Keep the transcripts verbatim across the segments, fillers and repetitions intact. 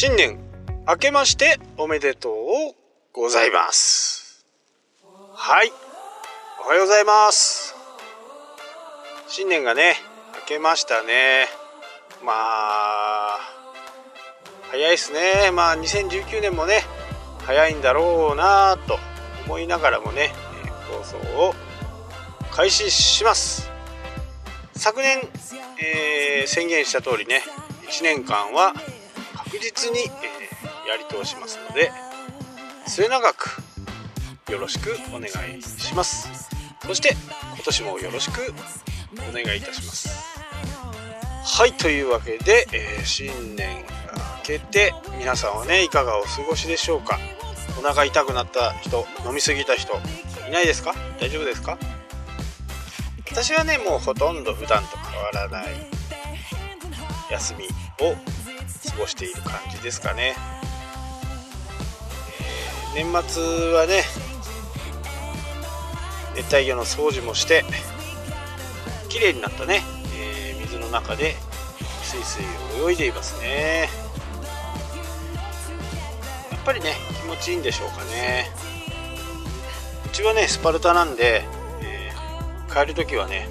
新年明けましておめでとうございます。はい、おはようございます。新年がね明けましたね。まあ早いですね。まあにせんじゅうきゅうねんもね早いんだろうなと思いながらもね、放送を開始します。昨年、えー、宣言した通りね、いちねんかんは確実に、えー、やり通しますので、末永くよろしくお願いします。そして今年もよろしくお願いいたします。はい、というわけで、えー、新年が明けて皆さんはねいかがお過ごしでしょうか。お腹痛くなった人、飲み過ぎた人いないですか？大丈夫ですか？私はねもうほとんど普段と変わらない休みを過ごしている感じですかね。えー、年末はね熱帯魚の掃除もして綺麗になったね、えー、水の中でスイスイ泳いでいますね。やっぱりね気持ちいいんでしょうかね。うちはねスパルタなんで、えー、帰る時はね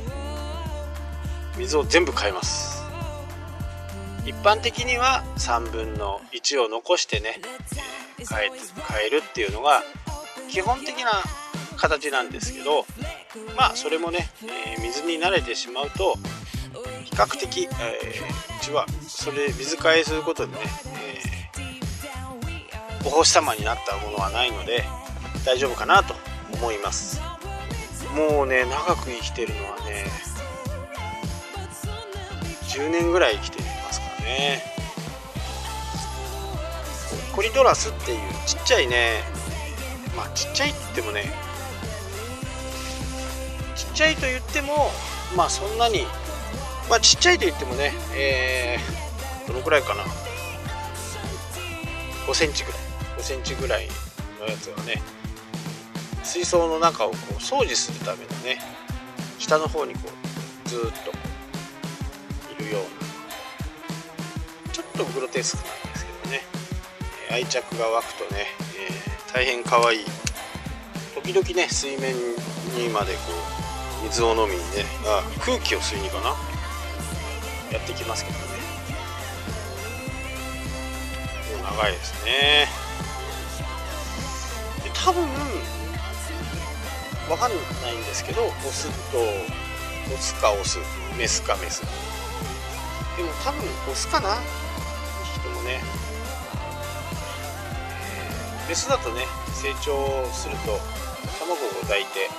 水を全部変えます。一般的にはさんぶんのいちを残してね、えー、変え、変えるっていうのが基本的な形なんですけど、まあそれもね、えー、水に慣れてしまうと比較的、えー、うちはそれ水替えすることでね、えー、お星様になったものはないので大丈夫かなと思います。もうね長く生きてるのはねじゅうねんぐらい生きてますからね。コリドラスっていうちっちゃいね、まあちっちゃいって言ってもねちっちゃいと言ってもまあそんなにまあちっちゃいと言ってもね、えー、どのくらいかな、ごセンチぐらいごセンチぐらいのやつはね水槽の中をこう掃除するためのね下の方にこうずっといるようなちょっとグロテスクなんですけどね、えー、愛着が湧くとね、えー、大変かわいい。時々ね水面にまでこう水を飲みにね、あ、空気を吸いにかなやってきますけどね。もう長いですね。で多分わかんないんですけど、オスとオスかオス、メスかメス。でも多分オスかな、人もね。メスだとね成長すると卵を抱いて。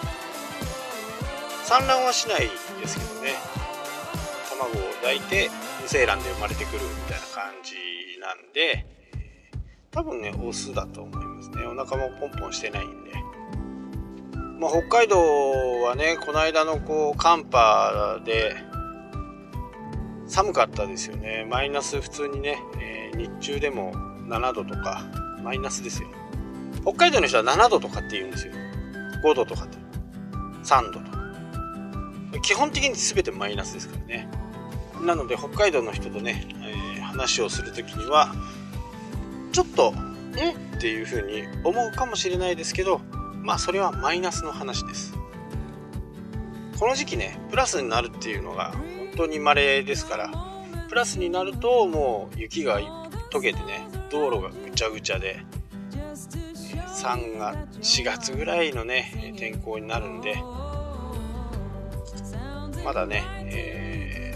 産卵はしないですけどね、卵を抱いて無精卵で生まれてくるみたいな感じなんで、多分ねオスだと思いますね。お腹もポンポンしてないんで、まあ、北海道はねこの間のこう寒波で寒かったですよね。マイナス普通にね、えー、日中でもななどとかマイナスですよ。北海道の人はななどとかって言うんですよ。ごどとかってさんどとか基本的に全てマイナスですからね。なので北海道の人とね、えー、話をするときにはちょっと「え？」っていうふうに思うかもしれないですけど、まあそれはマイナスの話です。この時期ねプラスになるっていうのが本当に稀ですから、プラスになるともう雪が溶けてね道路がぐちゃぐちゃでさんがつしがつぐらいのね天候になるんで、まだね、え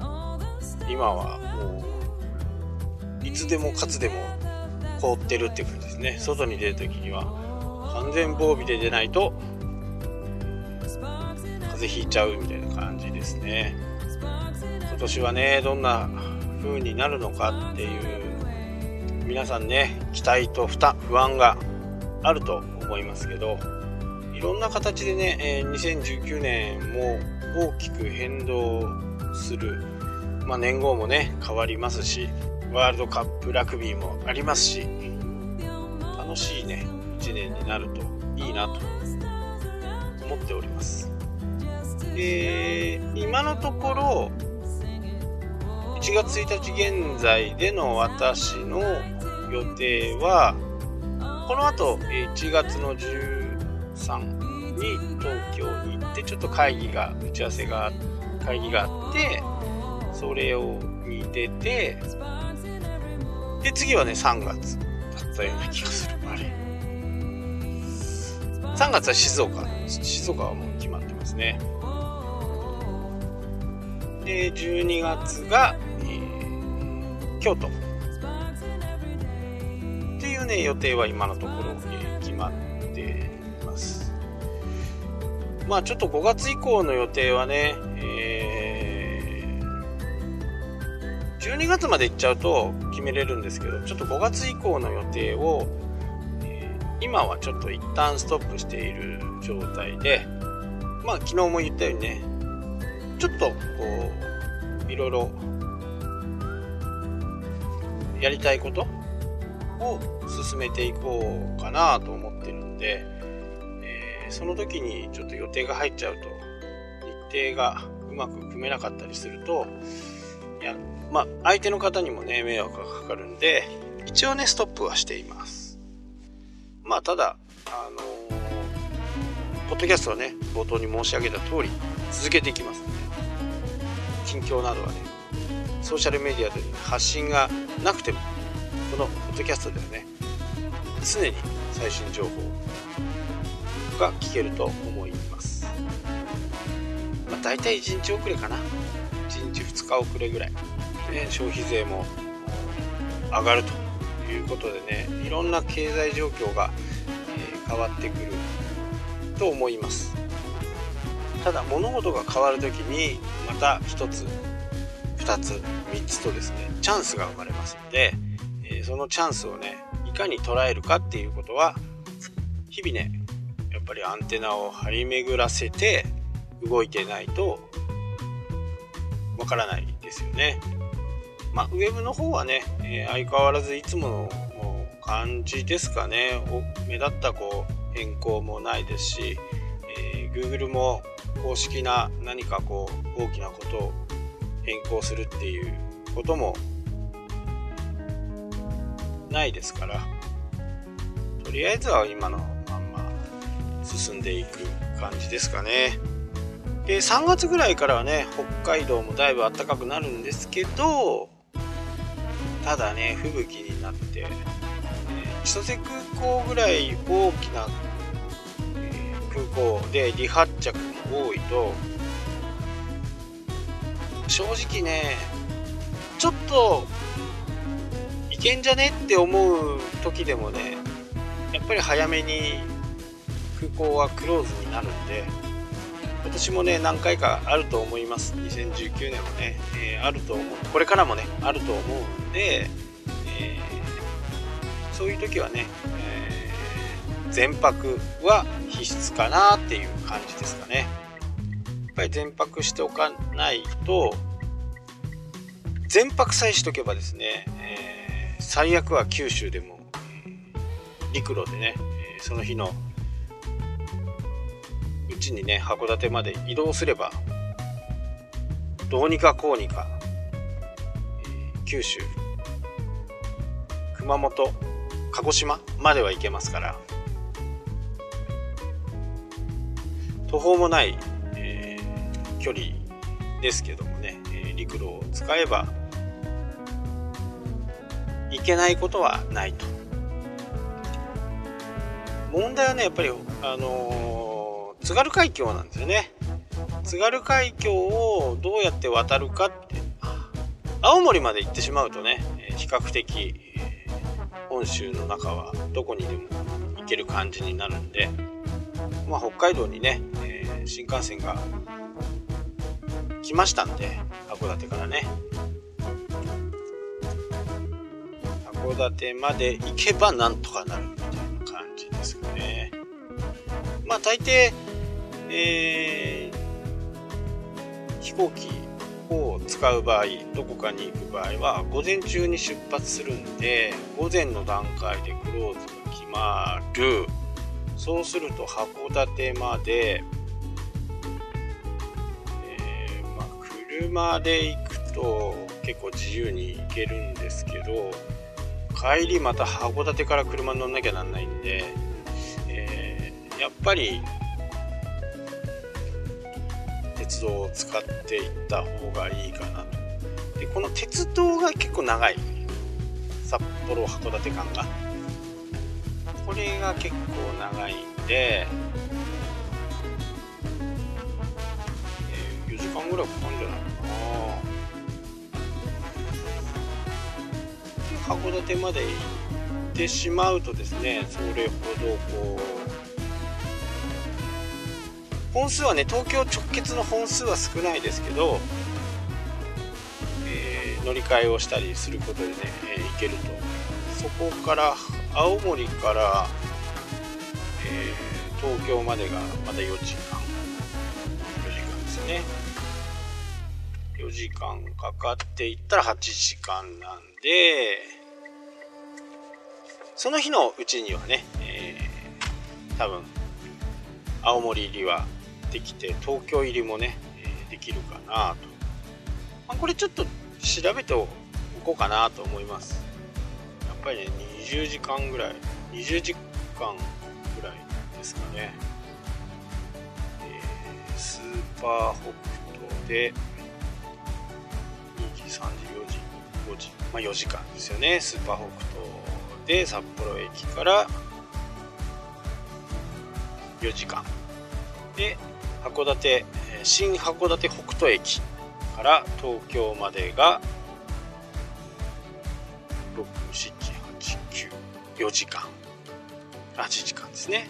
ー、今はもういつでもかつでも凍ってるっていう感じですね。外に出るときには完全防備で出ないと風邪ひいちゃうみたいな感じですね。今年はねどんな風になるのかっていう皆さんね期待と不安があると思いますけど、いろんな形でねにせんじゅうきゅうねんも大きく変動する、まあ、年号もね変わりますし、ワールドカップラグビーもありますし、楽しいねいちねんになるといいなと思っております。えー、今のところいちがつついたち現在での私の予定は、この後いちがつのじゅうさんにちに東京に行って、ちょっと会議が打ち合わせが会議があって、それをに出て、で次はねさんがつだったような気がする。あれさんがつは静岡静岡はもう決まってますね。でじゅうにがつが、えー、京都っていうね予定は今のところ、えー、決まっています。まあちょっとごがつ以降の予定はね、えー、じゅうにがつまで行っちゃうと決めれるんですけど、ちょっとごがつ以降の予定を、えー、今はちょっと一旦ストップしている状態で、まあ昨日も言ったようにね、ちょっとこういろいろやりたいことを進めていこうかなと思ってるんで、えー、その時にちょっと予定が入っちゃうと日程がうまく組めなかったりすると、いやまあ相手の方にもね迷惑がかかるんで、一応ねストップはしています。まあただあのー、ポッドキャストはね冒頭に申し上げた通り続けていきますので、近況などはねソーシャルメディアで発信がなくても、このポッドキャストではね常に最新情報が聞けると思います。まあ、大体いちにち遅れかな、いちにちふつか遅れぐらい、ね、消費税も上がるということでね、いろんな経済状況が、えー、変わってくると思います。ただ物事が変わるときにまたひとつふたつみっつとですねチャンスが生まれますので、えー、そのチャンスをねいかに捉えるかっていうことは日々ねやっぱりアンテナを張り巡らせて動いてないとわからないですよね。まあウェブの方はね、えー、相変わらずいつもの感じですかね。目立ったこう変更もないですし、えー、Google も公式な何かこう大きなことを変更するっていうこともないですから、とりあえずは今のまんま進んでいく感じですかね。でさんがつぐらいからはね北海道もだいぶ暖かくなるんですけど、ただね吹雪になって、ね、千歳空港ぐらい大きな空港で離発着も多いと、正直ねちょっといけんじゃねって思う時でもね、やっぱり早めに空港はクローズになるんで、今年もね何回かあると思います。にせんじゅうきゅうねんもね、えー、あると思う、これからもねあると思うんで、えー、そういう時はね、えー全泊は必須かなっていう感じですかね。やっぱり全泊しておかないと、全泊さえしとけばですね、えー、最悪は九州でも陸路でね、えー、その日のうちにね函館まで移動すればどうにかこうにか、えー、九州熊本鹿児島までは行けますから、途方もない、えー、距離ですけどもね、えー、陸路を使えばいけないことはないと。問題はねやっぱり、あのー、津軽海峡なんですよね。津軽海峡をどうやって渡るかって、青森まで行ってしまうとね、えー、比較的、えー、本州の中はどこにでも行ける感じになるんで、まあ、北海道にね、えー、新幹線が来ましたんで、函館からね函館まで行けばなんとかなるみたいな感じですかね。まあ大抵、えー、飛行機を使う場合、どこかに行く場合は午前中に出発するんで、午前の段階でクローズが決まる。そうすると函館まで、えーまあ、車で行くと結構自由に行けるんですけど、帰りまた函館から車に乗んなきゃなんないんで、えー、やっぱり鉄道を使っていった方がいいかなと。でこの鉄道が結構長い、札幌函館間がこれが結構長いんで、えー、よじかんぐらいかかるんじゃないかな。函館まで行ってしまうとですね、それほどこう本数はね、東京直結の本数は少ないですけど、えー、乗り換えをしたりすることでね、えー、行けると。そこから青森から、えー、東京までがまだよじかん、よじかんですね。よじかんかかっていったらはちじかんなんで、その日のうちにはね、えー、多分青森入りはできて、東京入りもね、えー、できるかなと。まあ、これちょっと調べておこうかなと思います。やっぱりね、にじゅうじかんぐらい、にじゅうじかんぐらいですかね。えー、スーパー北斗でにじ、さんじ、よじ、ごじ、まあよじかんですよね。スーパー北斗で札幌駅からよじかんで、函館、新函館北斗駅から東京までがろく、しち、はち、きゅう、よじかん、はちじかんですね。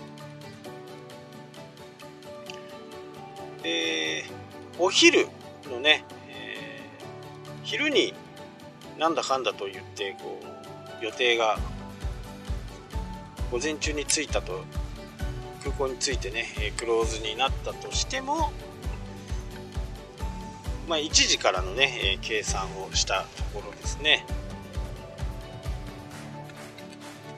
でお昼のね、えー、昼になんだかんだと言ってこう予定が午前中に着いたと、空港に着いてねクローズになったとしても、まあ、いちじからのね、えー、計算をしたところですね。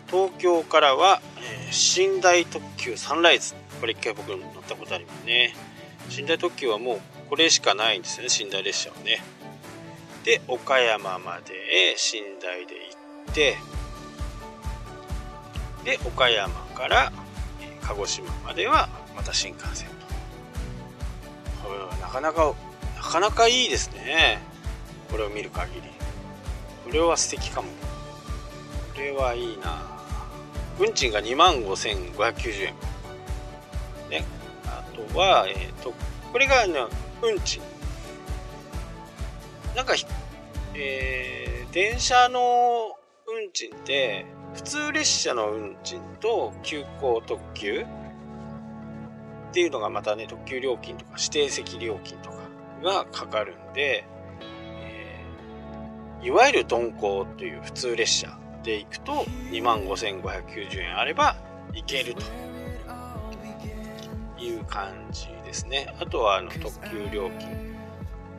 東京からは、えー、寝台特急サンライズ、これ一回僕乗ったことありますね。寝台特急はもうこれしかないんですよね、寝台列車はね。で岡山まで寝台で行って、で岡山から、えー、鹿児島まではまた新幹線と。これはなかなかなかなかいいですね。これを見る限りこれは素敵かも。これはいいな。運賃がにまんごせんごひゃくきゅうじゅうえんね。あとは、えー、とこれが、ね、運賃なんか、えー、電車の運賃って普通列車の運賃と急行特急っていうのがまたね、特急料金とか指定席料金とかがかかるんで、えー、いわゆる鈍行という普通列車で行くとにまんごせんごひゃくきゅうじゅうえんあれば行けるという感じですね。あとはあの特急料金、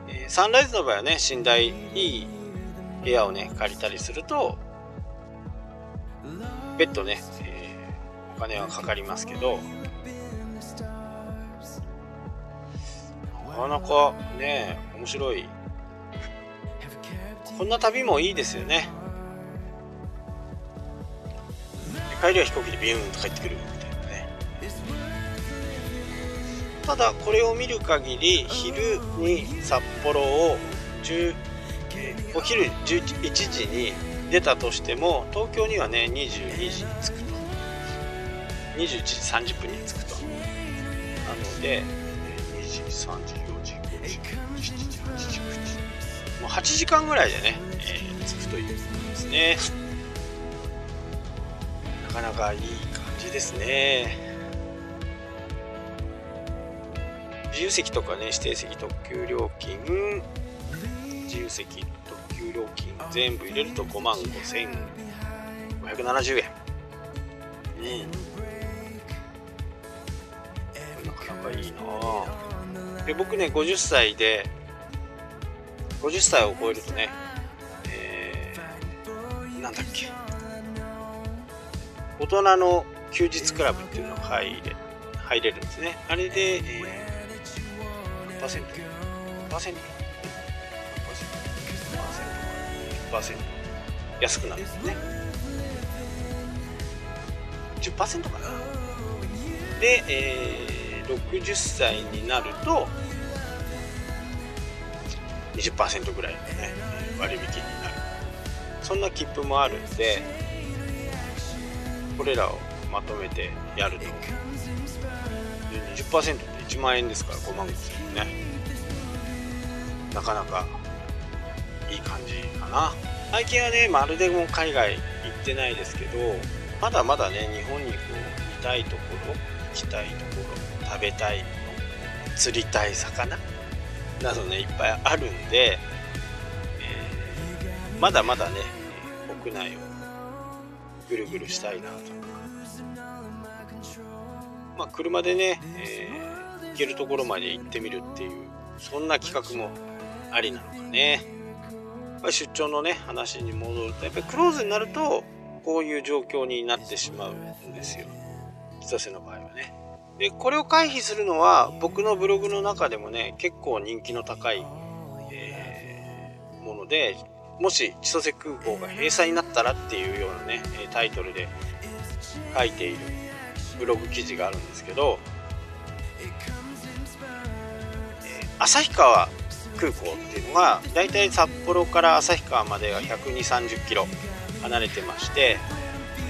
えー、サンライズの場合はね、寝台いい部屋をね借りたりすると別途ね、えー、お金はかかりますけど、なかなかね面白い。こんな旅もいいですよね。帰りは飛行機でビューンと帰ってくるみたいなね。ただこれを見る限り、昼に札幌をじゅう、お昼じゅういちじに出たとしても東京にはねにじゅうにじに着くと、にじゅういちじさんじゅっぷんに着くと。なのでさんじ、よじ、ごじ、ろくじ、しちじ、はちじ、くじ、もうはちじかんぐらいでね、えー、着くということですね。なかなかいい感じですね。自由席とかね、指定席特急料金、自由席特急料金全部入れるとごまんごせんごひゃくななじゅうえん、うん、いいな。で僕ねごじゅっさいでごじゅっさいを超えるとね、えー、なんだっけ、大人の休日クラブっていうのが入れ、入れるんですね。あれで、えー、何パーセント？何パーセント？何パーセント？じゅっパーセント 安くなるんですね。 じゅっパーセント かな。で、えー、ろくじゅっさいになると にじゅっパーセント ぐらいのね割引になる、そんな切符もあるんで、これらをまとめてやると にじゅっパーセント っていちまんえんですから、ごまんごせんえんね、なかなかいい感じかな。最近はねまるでもう海外行ってないですけど、まだまだね日本にこう見たいところ、行きたいところ、食べたいもの、釣りたい魚などねいっぱいあるんで、えー、まだまだね国内をぐるぐるしたいなと。まあ車でね、えー、行けるところまで行ってみるっていう、そんな企画もありなのかね。出張のね話に戻ると、やっぱりクローズになるとこういう状況になってしまうんですよ、千歳の場合はね。でこれを回避するのは、僕のブログの中でもね結構人気の高い、えー、もので、もし千歳空港が閉鎖になったらっていうようなねタイトルで書いているブログ記事があるんですけど、旭川空港っていうのがだいたい札幌から旭川までがひゃくにじゅう、さんじゅっキロ離れてまして、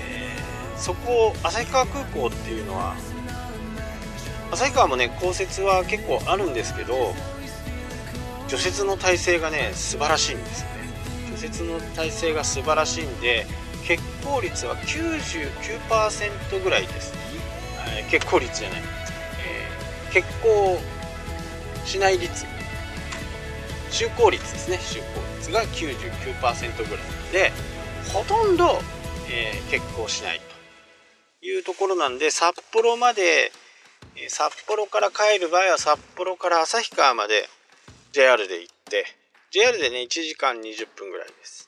えー、そこを旭川空港っていうのは、旭川もね降雪は結構あるんですけど、除雪の体制がね素晴らしいんですよね。除雪の体制が素晴らしいんで、欠航率は きゅうじゅうきゅうパーセント ぐらいです、えー、欠航率じゃない、えー、欠航しない率、就航率ですね、就航率が きゅうじゅうきゅうパーセント ぐらいで、ほとんど、えー、欠航しないというところなんで、札幌まで、えー、札幌から帰る場合は札幌から旭川まで ジェイアール で行って、 ジェイアール でねいちじかんにじゅっぷんぐらいです。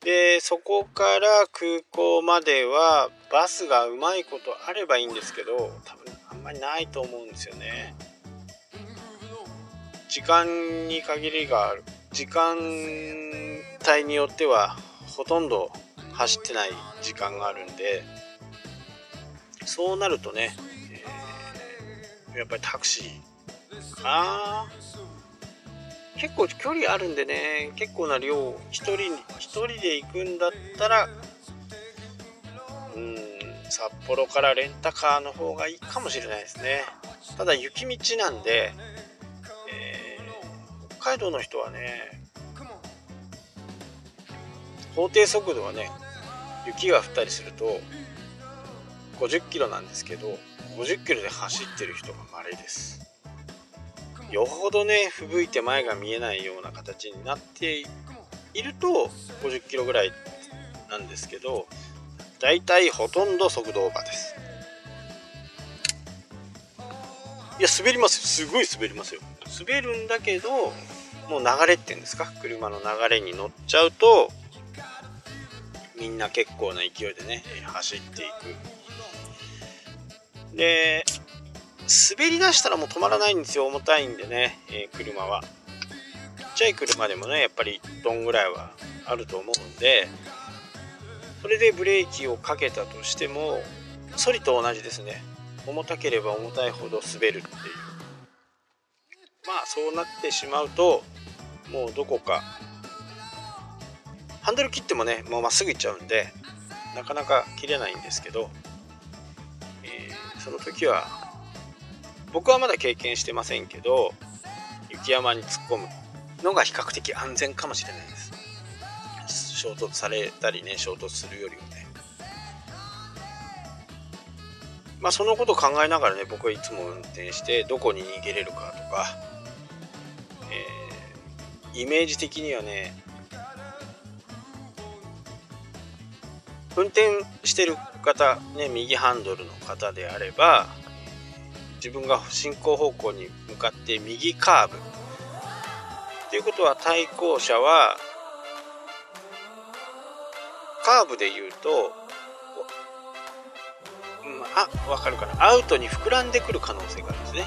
でそこから空港まではバスがうまいことあればいいんですけど、多分あんまりないと思うんですよね。時間に限りがある、時間帯によってはほとんど走ってない時間があるんで、そうなるとね、えー、やっぱりタクシーかな。結構距離あるんでね、結構な量ひとりにひとりで行くんだったら、うん、札幌からレンタカーの方がいいかもしれないですね。ただ雪道なんで、北海道の人はね法定速度はね、雪が降ったりするとごじゅっキロなんですけど、ごじゅっキロで走ってる人が稀です。よほどね吹雪いて前が見えないような形になっているとごじゅっキロぐらいなんですけど、だいたいほとんど速度オーバーです。いや滑りますよ、すごい滑りますよ。滑るんだけど、もう流れってんですか、車の流れに乗っちゃうとみんな結構な勢いでね走っていく。で滑り出したらもう止まらないんですよ、重たいんでね、えー、車はちっちゃい車でもねやっぱりいっトンぐらいはあると思うんで、それでブレーキをかけたとしてもソリと同じですね、重たければ重たいほど滑るっていう、まあそうなってしまうと、もうどこかハンドル切ってもねもうまっすぐ行っちゃうんで、なかなか切れないんですけど、えー、その時は僕はまだ経験してませんけど、雪山に突っ込むのが比較的安全かもしれないです。衝突されたりね、衝突するよりもね。まあそのことを考えながらね、僕はいつも運転して、どこに逃げれるかとか、えー、イメージ的にはね、運転してる方ね、右ハンドルの方であれば、自分が進行方向に向かって右カーブっていうことは、対向車はカーブで言うと、うん、あ、分かるかな、アウトに膨らんでくる可能性があるんですね。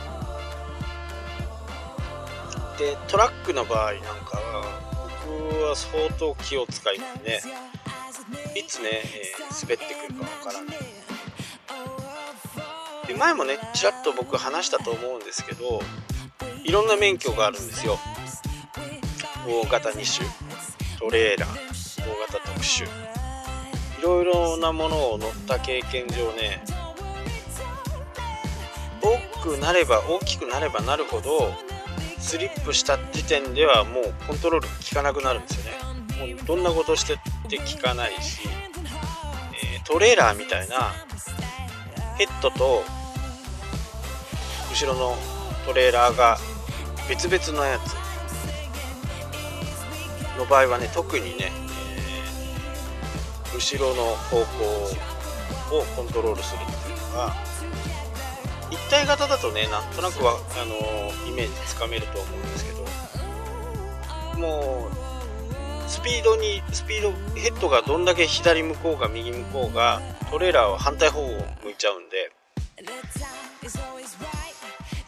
でトラックの場合なんかは、は相当気を使いますね。いつね、えー、滑ってくるかわからない。で、前もねちらっと僕話したと思うんですけど、いろんな免許があるんですよ。大型に種、トレーラー、大型特殊、いろいろなものを乗った経験上ね、大きくなれば大きくなればなるほどスリップした時点ではもうコントロール効かなくなるんですよね。もうどんなことしてって効かないし、えー、トレーラーみたいなヘッドと後ろのトレーラーが別々のやつの場合はね、特にね、えー、後ろの方向をコントロールするっていうのが一体型だとね、なんとなくはあのー、イメージつかめると思うんですけど、もうスピードにスピードヘッドがどんだけ左向こうが右向こうがトレーラーは反対方向を向いちゃうんで、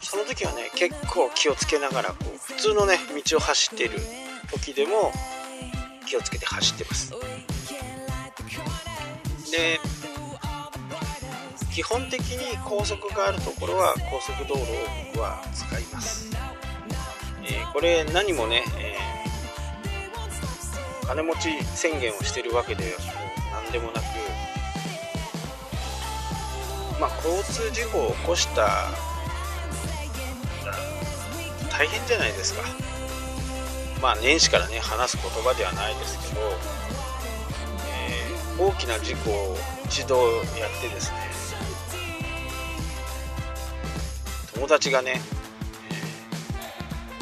その時はね結構気をつけながらこう普通のね道を走っている時でも気をつけて走ってます。で、基本的に高速があるところは高速道路を僕は使います。えー、これ何もね、えー、金持ち宣言をしてるわけで何でもなく、まあ、交通事故を起こしたら大変じゃないですか。まあ年始からね話す言葉ではないですけど、えー、大きな事故を一度やってですね、友達がね、え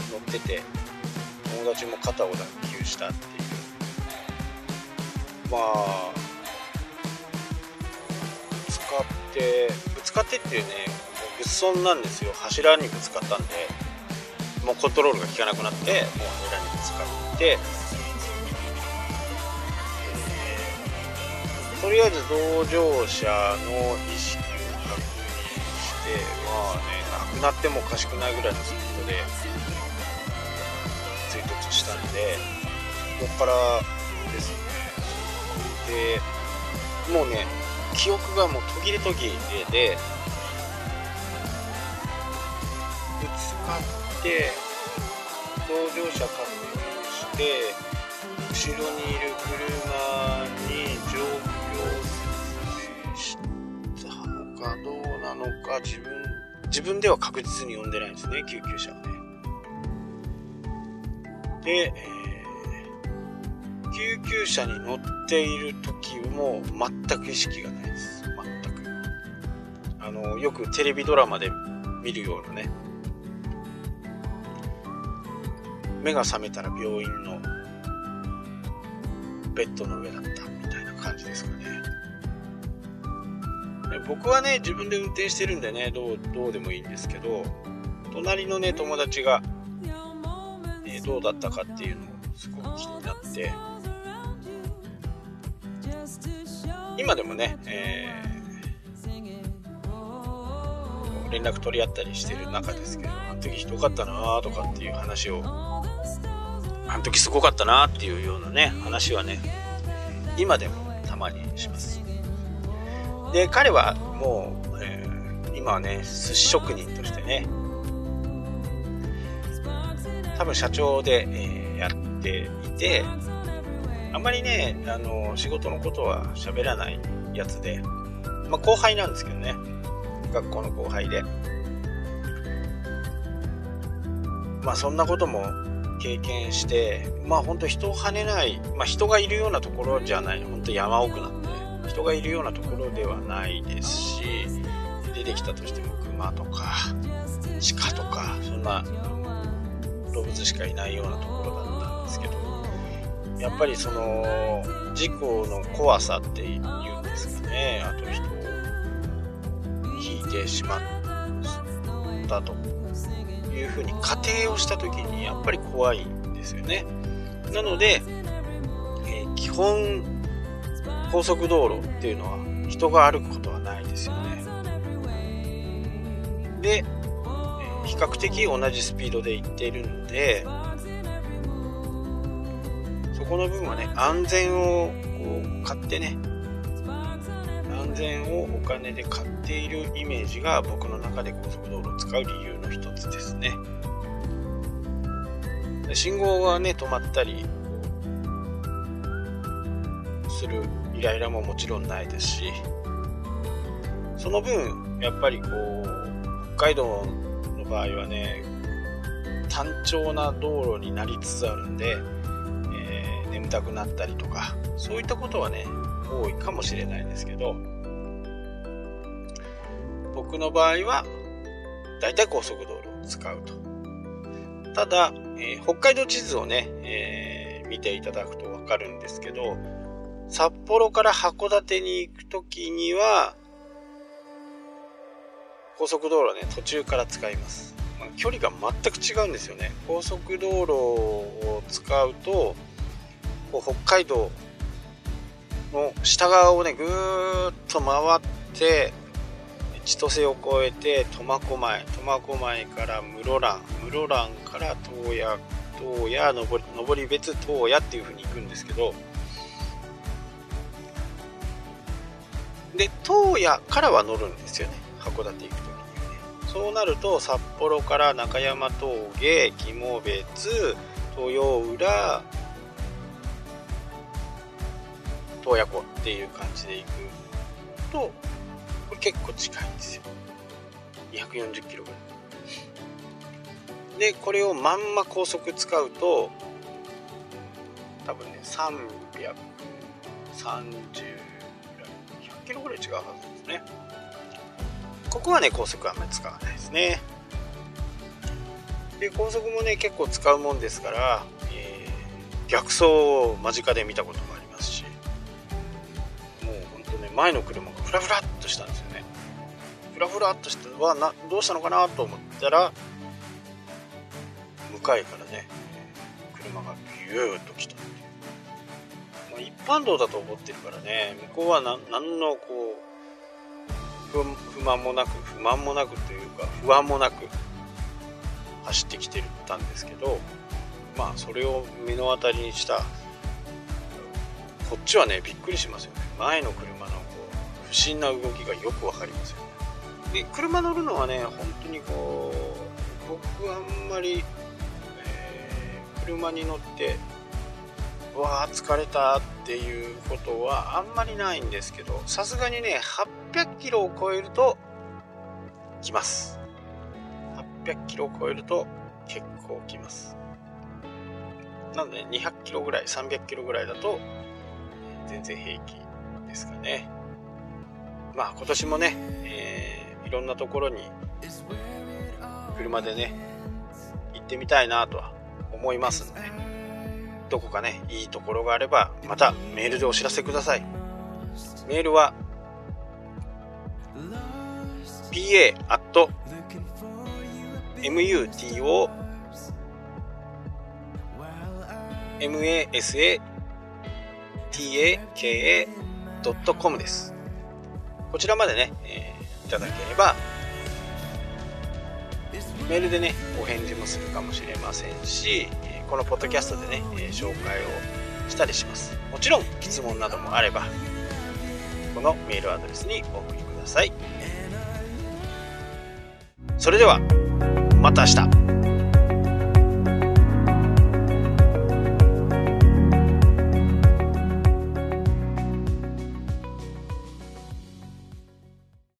ー、乗ってて友達も肩を脱臼したっていう、まあぶつかってぶつかってっていうね、物損なんですよ。柱にぶつかったんでもうコントロールが効かなくなって、もう柱にぶつかって、えー、とりあえず同乗者の意識を確認して、まあね、亡くなってもおかしくないぐらいのスピードで追突したんで、ここからですね。で、もうね記憶がもう途切れ途切れで、ぶつかって同乗者確認して、後ろにいる車に状況説明したのかどうなのか、自分自分では確実に呼んでないんですね、救急車はね。で、えー、救急車に乗っている時も全く意識がないです。全くあのよくテレビドラマで見るようなね、目が覚めたら病院のベッドの上だったみたいな感じですかね。僕はね自分で運転してるんでね、どうどうでもいいんですけど、隣のね友達が、えー、どうだったかっていうのをすごく気になって、今でもね、えー、連絡取り合ったりしてる中ですけど、あの時ひどかったなとかっていう話を、あの時すごかったなっていうようなね話はね今でもたまにします。で、彼はもう、えー、今はね寿司職人としてね、多分社長で、えー、やっていて、あんまりねあの仕事のことは喋らないやつで、まあ、後輩なんですけどね、学校の後輩で、まあそんなことも経験して、まあ本当人を跳ねない、まあ、人がいるようなところじゃない、本当山奥なんで人がいるようなところではないですし、出てきたとしてもクマとか鹿とかそんな動物しかいないようなところだったんですけど、やっぱりその事故の怖さっていうんですかね、あと人をひいてしまったというふうに仮定をした時にやっぱり怖いんですよね。なので、えー、基本高速道路っていうのは人が歩くことはないですよね。で、比較的同じスピードで行っているので、そこの部分はね、安全をこう買ってね、安全をお金で買っているイメージが僕の中で高速道路を使う理由の一つですね。信号がね止まったりするイライラももちろんないですし、その分やっぱりこう北海道の場合はね単調な道路になりつつあるんで、えー、眠たくなったりとかそういったことはね多いかもしれないですけど、僕の場合はだいたい高速道路を使うと。ただ、えー、北海道地図をね、えー、見ていただくと分かるんですけど、札幌から函館に行くときには高速道路はね途中から使います。まあ、距離が全く違うんですよね。高速道路を使うとこう北海道の下側をねぐーっと回って千歳を越えて苫小牧、苫小牧から室蘭、室蘭から洞爺、洞爺登別洞爺っていう風に行くんですけど、で洞爺からは乗るんですよね、函館行くときにはね。そうなると札幌から中山峠、肝別、豊浦、洞爺湖っていう感じで行くと、これ結構近いんですよ。にひゃくよんじゅっキロぐらいで、これをまんま高速使うと多分ねさんびゃくさんじゅうキロぐらい違うはずですね。ここはね高速あんまり使わないですね。で高速もね結構使うもんですから、えー、逆走を間近で見たこともありますし、もう本当ね前の車がフラフラっとしたんですよね。フラフラっとしてはなどうしたのかなと思ったら、向かいからね車がビューッと来たっていう。一般道だと思ってるからね、向こうは 何, 何のこう 不, 不満もなく不満もなくというか不安もなく走ってきてたんですけど、まあそれを目の当たりにしたこっちはねびっくりしますよね。前の車のこう不審な動きがよくわかりますよね。で車乗るのはね本当にこう僕あんまり、えー、車に乗ってわあ疲れたっていうことはあんまりないんですけど、さすがにねはっぴゃくキロを超えるときます。はっぴゃくキロを超えると結構きます。なのでにひゃくキロぐらいさんびゃくキロぐらいだと全然平気ですかね。まあ今年もね、えー、いろんなところに車でね行ってみたいなとは思いますので、どこかねいいところがあればまたメールでお知らせください。メールは パムトマサタカ ドットコム です。こちらまでね、えー、いただければメールでねお返事もするかもしれませんし、このポッドキャストでね、えー、紹介をしたりします。もちろん質問などもあればこのメールアドレスにお送りください。それではまた明日。